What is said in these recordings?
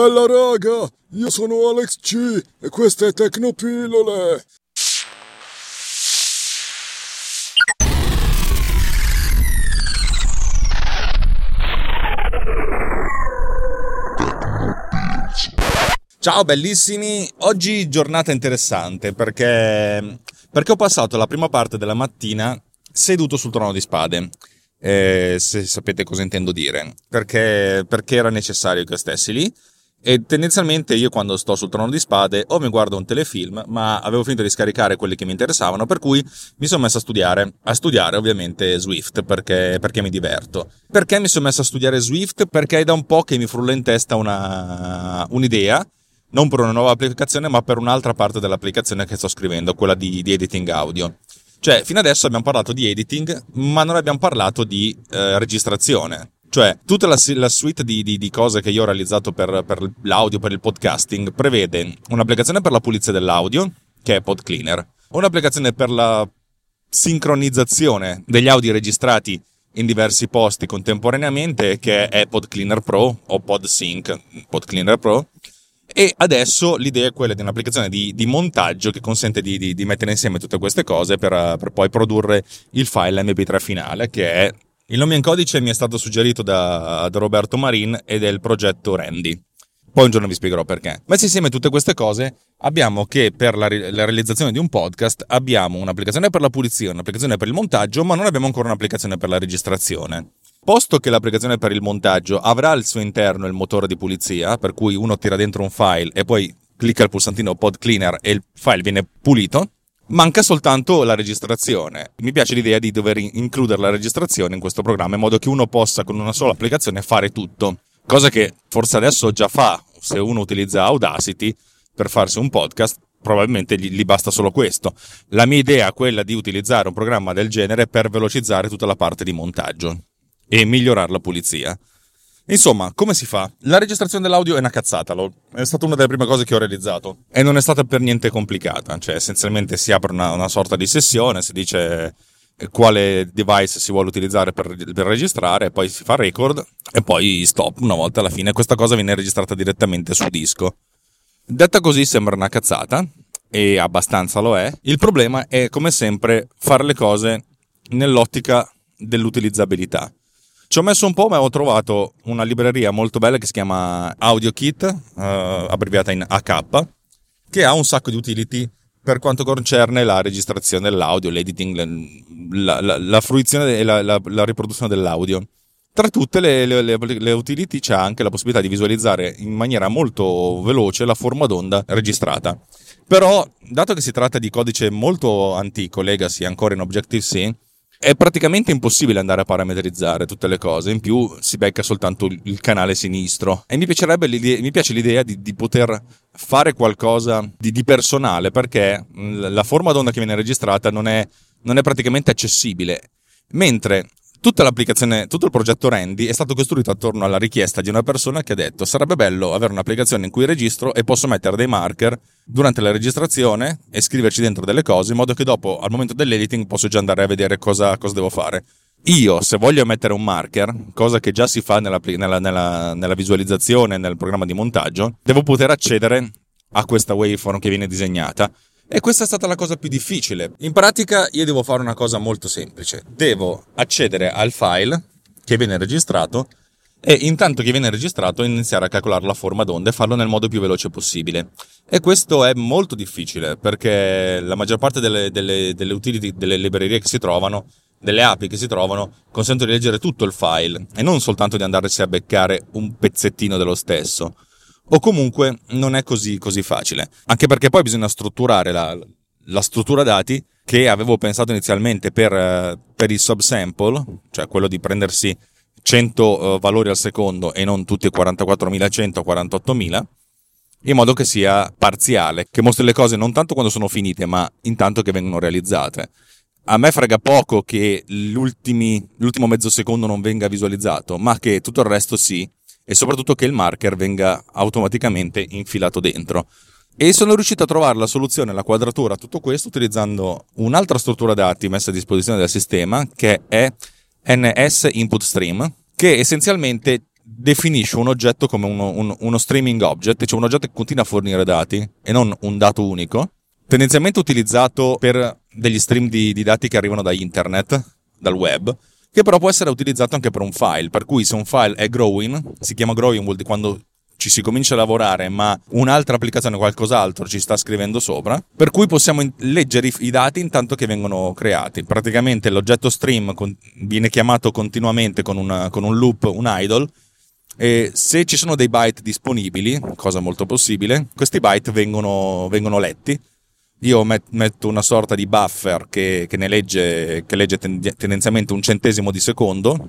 Bella raga, io sono Alex G e queste Tecnopillole. Ciao bellissimi, oggi giornata interessante perché ho passato la prima parte della mattina seduto sul Trono di Spade, se sapete cosa intendo dire, perché era necessario che stessi lì. E tendenzialmente io quando sto sul Trono di Spade o mi guardo un telefilm, ma avevo finito di scaricare quelli che mi interessavano, per cui mi sono messo a studiare ovviamente Swift perché mi diverto. Perché mi sono messo a studiare Swift? Perché è da un po' che mi frulla in testa un'idea, non per una nuova applicazione ma per un'altra parte dell'applicazione che sto scrivendo, quella di editing audio. Cioè fino adesso abbiamo parlato di editing ma non abbiamo parlato di registrazione. Cioè, tutta la suite di cose che io ho realizzato per l'audio, per il podcasting, prevede un'applicazione per la pulizia dell'audio, che è PodCleaner, un'applicazione per la sincronizzazione degli audio registrati in diversi posti contemporaneamente, che è PodCleaner Pro o PodSync, PodCleaner Pro, e adesso l'idea è quella di un'applicazione di montaggio che consente di mettere insieme tutte queste cose per poi produrre il file MP3 finale, che è... Il nome in codice mi è stato suggerito da Roberto Marin ed è il progetto Randy. Poi un giorno vi spiegherò perché. Messi insieme tutte queste cose abbiamo che per la realizzazione di un podcast abbiamo un'applicazione per la pulizia, un'applicazione per il montaggio, ma non abbiamo ancora un'applicazione per la registrazione. Posto che l'applicazione per il montaggio avrà al suo interno il motore di pulizia, per cui uno tira dentro un file e poi clicca il pulsantino PodCleaner e il file viene pulito, manca soltanto la registrazione. Mi piace l'idea di dover includere la registrazione in questo programma in modo che uno possa con una sola applicazione fare tutto, cosa che forse adesso già fa. Se uno utilizza Audacity per farsi un podcast probabilmente gli basta solo questo. La mia idea è quella di utilizzare un programma del genere per velocizzare tutta la parte di montaggio e migliorare la pulizia. Insomma, come si fa? La registrazione dell'audio è una cazzata, è stata una delle prime cose che ho realizzato e non è stata per niente complicata. Cioè essenzialmente si apre una sorta di sessione, si dice quale device si vuole utilizzare per registrare, poi si fa record e poi stop una volta alla fine. Questa cosa viene registrata direttamente su disco. Detta così sembra una cazzata e abbastanza lo è. Il problema è come sempre fare le cose nell'ottica dell'utilizzabilità. Ci ho messo un po', ma ho trovato una libreria molto bella che si chiama AudioKit, abbreviata in AK, che ha un sacco di utility per quanto concerne la registrazione dell'audio, l'editing, la fruizione e la riproduzione dell'audio. Tra tutte le utility c'è anche la possibilità di visualizzare in maniera molto veloce la forma d'onda registrata. Però, dato che si tratta di codice molto antico, legacy, ancora in Objective-C, è praticamente impossibile andare a parametrizzare tutte le cose, in più si becca soltanto il canale sinistro e mi piace l'idea di poter fare qualcosa di personale, perché la forma d'onda che viene registrata non è praticamente accessibile, mentre tutta l'applicazione, tutto il progetto Randy è stato costruito attorno alla richiesta di una persona che ha detto sarebbe bello avere un'applicazione in cui registro e posso mettere dei marker durante la registrazione e scriverci dentro delle cose in modo che dopo al momento dell'editing posso già andare a vedere cosa devo fare. Io se voglio mettere un marker, cosa che già si fa nella visualizzazione, nel programma di montaggio, devo poter accedere a questa waveform che viene disegnata. E questa è stata la cosa più difficile. In pratica io devo fare una cosa molto semplice. Devo accedere al file che viene registrato e intanto che viene registrato iniziare a calcolare la forma d'onda e farlo nel modo più veloce possibile. E questo è molto difficile perché la maggior parte delle utility, delle librerie che si trovano, delle API che si trovano, consentono di leggere tutto il file e non soltanto di andarsi a beccare un pezzettino dello stesso. O comunque non è così facile, anche perché poi bisogna strutturare la struttura dati che avevo pensato inizialmente per il subsample, cioè quello di prendersi 100 valori al secondo e non tutti 44.100 o 48.000, in modo che sia parziale, che mostri le cose non tanto quando sono finite ma intanto che vengono realizzate. A me frega poco che l'ultimo mezzo secondo non venga visualizzato, ma che tutto il resto sì, e soprattutto che il marker venga automaticamente infilato dentro. E sono riuscito a trovare la soluzione, la quadratura a tutto questo utilizzando un'altra struttura dati messa a disposizione del sistema, che è NS Input Stream, che essenzialmente definisce un oggetto come uno streaming object, cioè un oggetto che continua a fornire dati e non un dato unico, tendenzialmente utilizzato per degli stream di dati che arrivano da internet, dal web, che però può essere utilizzato anche per un file, per cui se un file è growing, si chiama growing vuol dire quando ci si comincia a lavorare ma un'altra applicazione o qualcos'altro ci sta scrivendo sopra, per cui possiamo leggere i dati intanto che vengono creati. Praticamente l'oggetto stream viene chiamato continuamente con un loop, un idle, e se ci sono dei byte disponibili, cosa molto possibile, questi byte vengono letti. Io metto una sorta di buffer che legge tendenzialmente un centesimo di secondo,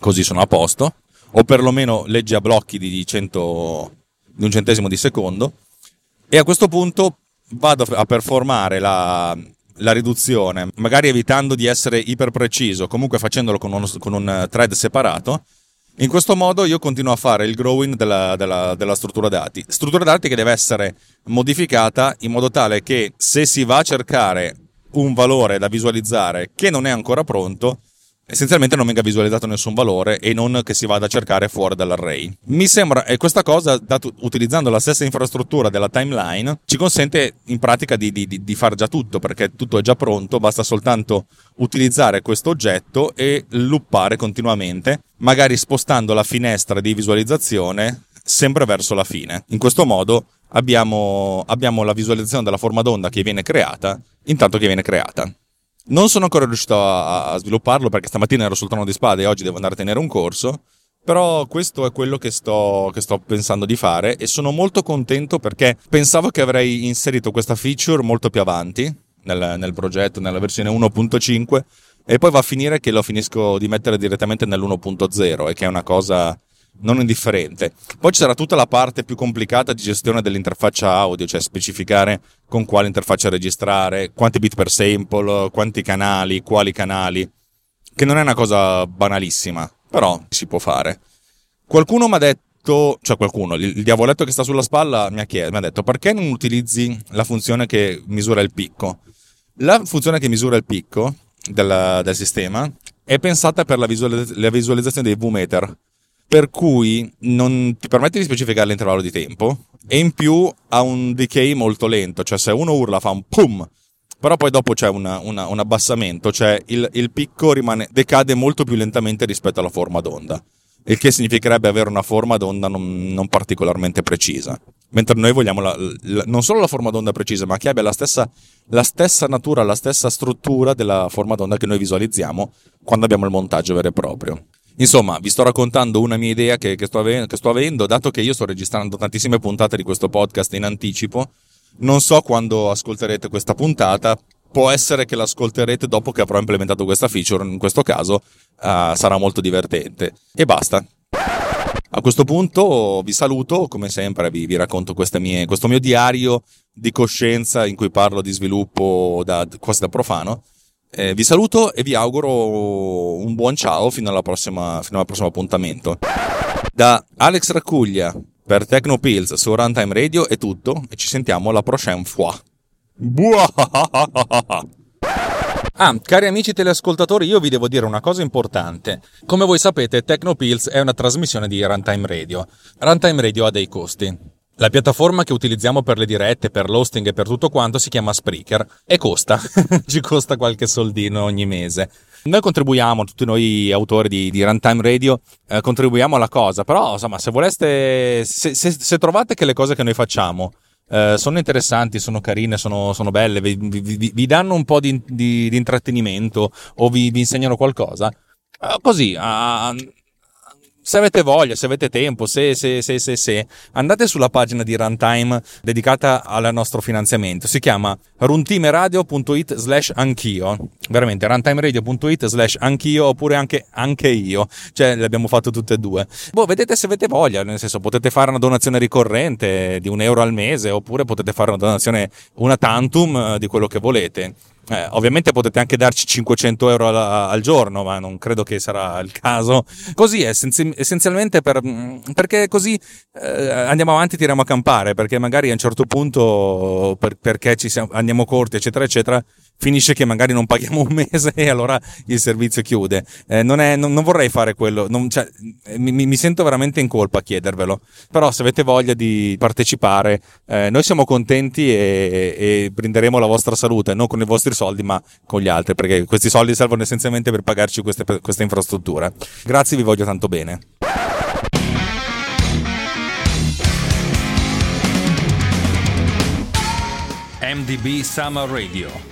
così sono a posto, o perlomeno legge a blocchi di un centesimo di secondo, e a questo punto vado a performare la riduzione, magari evitando di essere iperpreciso, comunque facendolo con un thread separato. In questo modo io continuo a fare il growing della struttura dati che deve essere modificata in modo tale che se si va a cercare un valore da visualizzare che non è ancora pronto, essenzialmente non venga visualizzato nessun valore e non che si vada a cercare fuori dall'array. Mi sembra, e questa cosa, utilizzando la stessa infrastruttura della timeline, ci consente in pratica di far già tutto, perché tutto è già pronto, basta soltanto utilizzare questo oggetto e loopare continuamente, magari spostando la finestra di visualizzazione sempre verso la fine. In questo modo abbiamo la visualizzazione della forma d'onda che viene creata, intanto che viene creata. Non sono ancora riuscito a svilupparlo perché stamattina ero sul Trono di Spade e oggi devo andare a tenere un corso, però questo è quello che sto pensando di fare e sono molto contento perché pensavo che avrei inserito questa feature molto più avanti nel progetto, nella versione 1.5, e poi va a finire che lo finisco di mettere direttamente nell'1.0, e che è una cosa non indifferente. Poi ci sarà tutta la parte più complicata di gestione dell'interfaccia audio, cioè specificare con quale interfaccia registrare, quanti bit per sample, quanti canali, quali canali, che non è una cosa banalissima, però si può fare. Qualcuno mi ha detto, cioè qualcuno, il diavoletto che sta sulla spalla mi ha detto: perché non utilizzi la funzione che misura il picco? La funzione che misura il picco del sistema è pensata per la visualizzazione dei V-meter, per cui non ti permette di specificare l'intervallo di tempo e in più ha un decay molto lento, cioè se uno urla fa un pum, però poi dopo c'è un abbassamento, cioè il picco decade molto più lentamente rispetto alla forma d'onda, il che significherebbe avere una forma d'onda non particolarmente precisa, mentre noi vogliamo non solo la forma d'onda precisa, ma che abbia la stessa natura, la stessa struttura della forma d'onda che noi visualizziamo quando abbiamo il montaggio vero e proprio. Insomma, vi sto raccontando una mia idea che sto avendo, dato che io sto registrando tantissime puntate di questo podcast in anticipo. Non so quando ascolterete questa puntata, può essere che l'ascolterete dopo che avrò implementato questa feature, in questo caso sarà molto divertente. E basta. A questo punto vi saluto, come sempre vi racconto questo mio diario di coscienza in cui parlo di sviluppo quasi da profano. Vi saluto e vi auguro un buon ciao fino al prossimo appuntamento. Da Alex Raccuglia per Tecnopills su Runtime Radio è tutto, e ci sentiamo la prochaine fois. Cari amici teleascoltatori, io vi devo dire una cosa importante. Come voi sapete, Tecnopills è una trasmissione di Runtime Radio. Runtime Radio ha dei costi. La piattaforma che utilizziamo per le dirette, per l'hosting e per tutto quanto si chiama Spreaker e costa, ci costa qualche soldino ogni mese. Noi contribuiamo, tutti noi autori di Runtime Radio, contribuiamo alla cosa, però insomma se voleste, se trovate che le cose che noi facciamo sono interessanti, sono carine, sono belle, vi danno un po' di intrattenimento o vi insegnano qualcosa, così... Se avete voglia, se avete tempo, se andate sulla pagina di Runtime dedicata al nostro finanziamento, si chiama runtimeradio.it/anch'io, veramente runtimeradio.it/anch'io, oppure anche io, cioè le abbiamo fatto tutte e due. Vedete se avete voglia, nel senso potete fare una donazione ricorrente di €1 al mese, oppure potete fare una donazione una tantum di quello che volete. Ovviamente potete anche darci €500 al giorno, ma non credo che sarà il caso. Così è essenzialmente perché così andiamo avanti, tiriamo a campare, perché magari a un certo punto perché andiamo corti eccetera eccetera, finisce che magari non paghiamo un mese e allora il servizio chiude. Non vorrei fare quello, mi sento veramente in colpa a chiedervelo, però se avete voglia di partecipare, noi siamo contenti e brinderemo la vostra salute, non con i vostri soldi ma con gli altri, perché questi soldi servono essenzialmente per pagarci queste infrastrutture. Grazie, vi voglio tanto bene. MDB Summer Radio,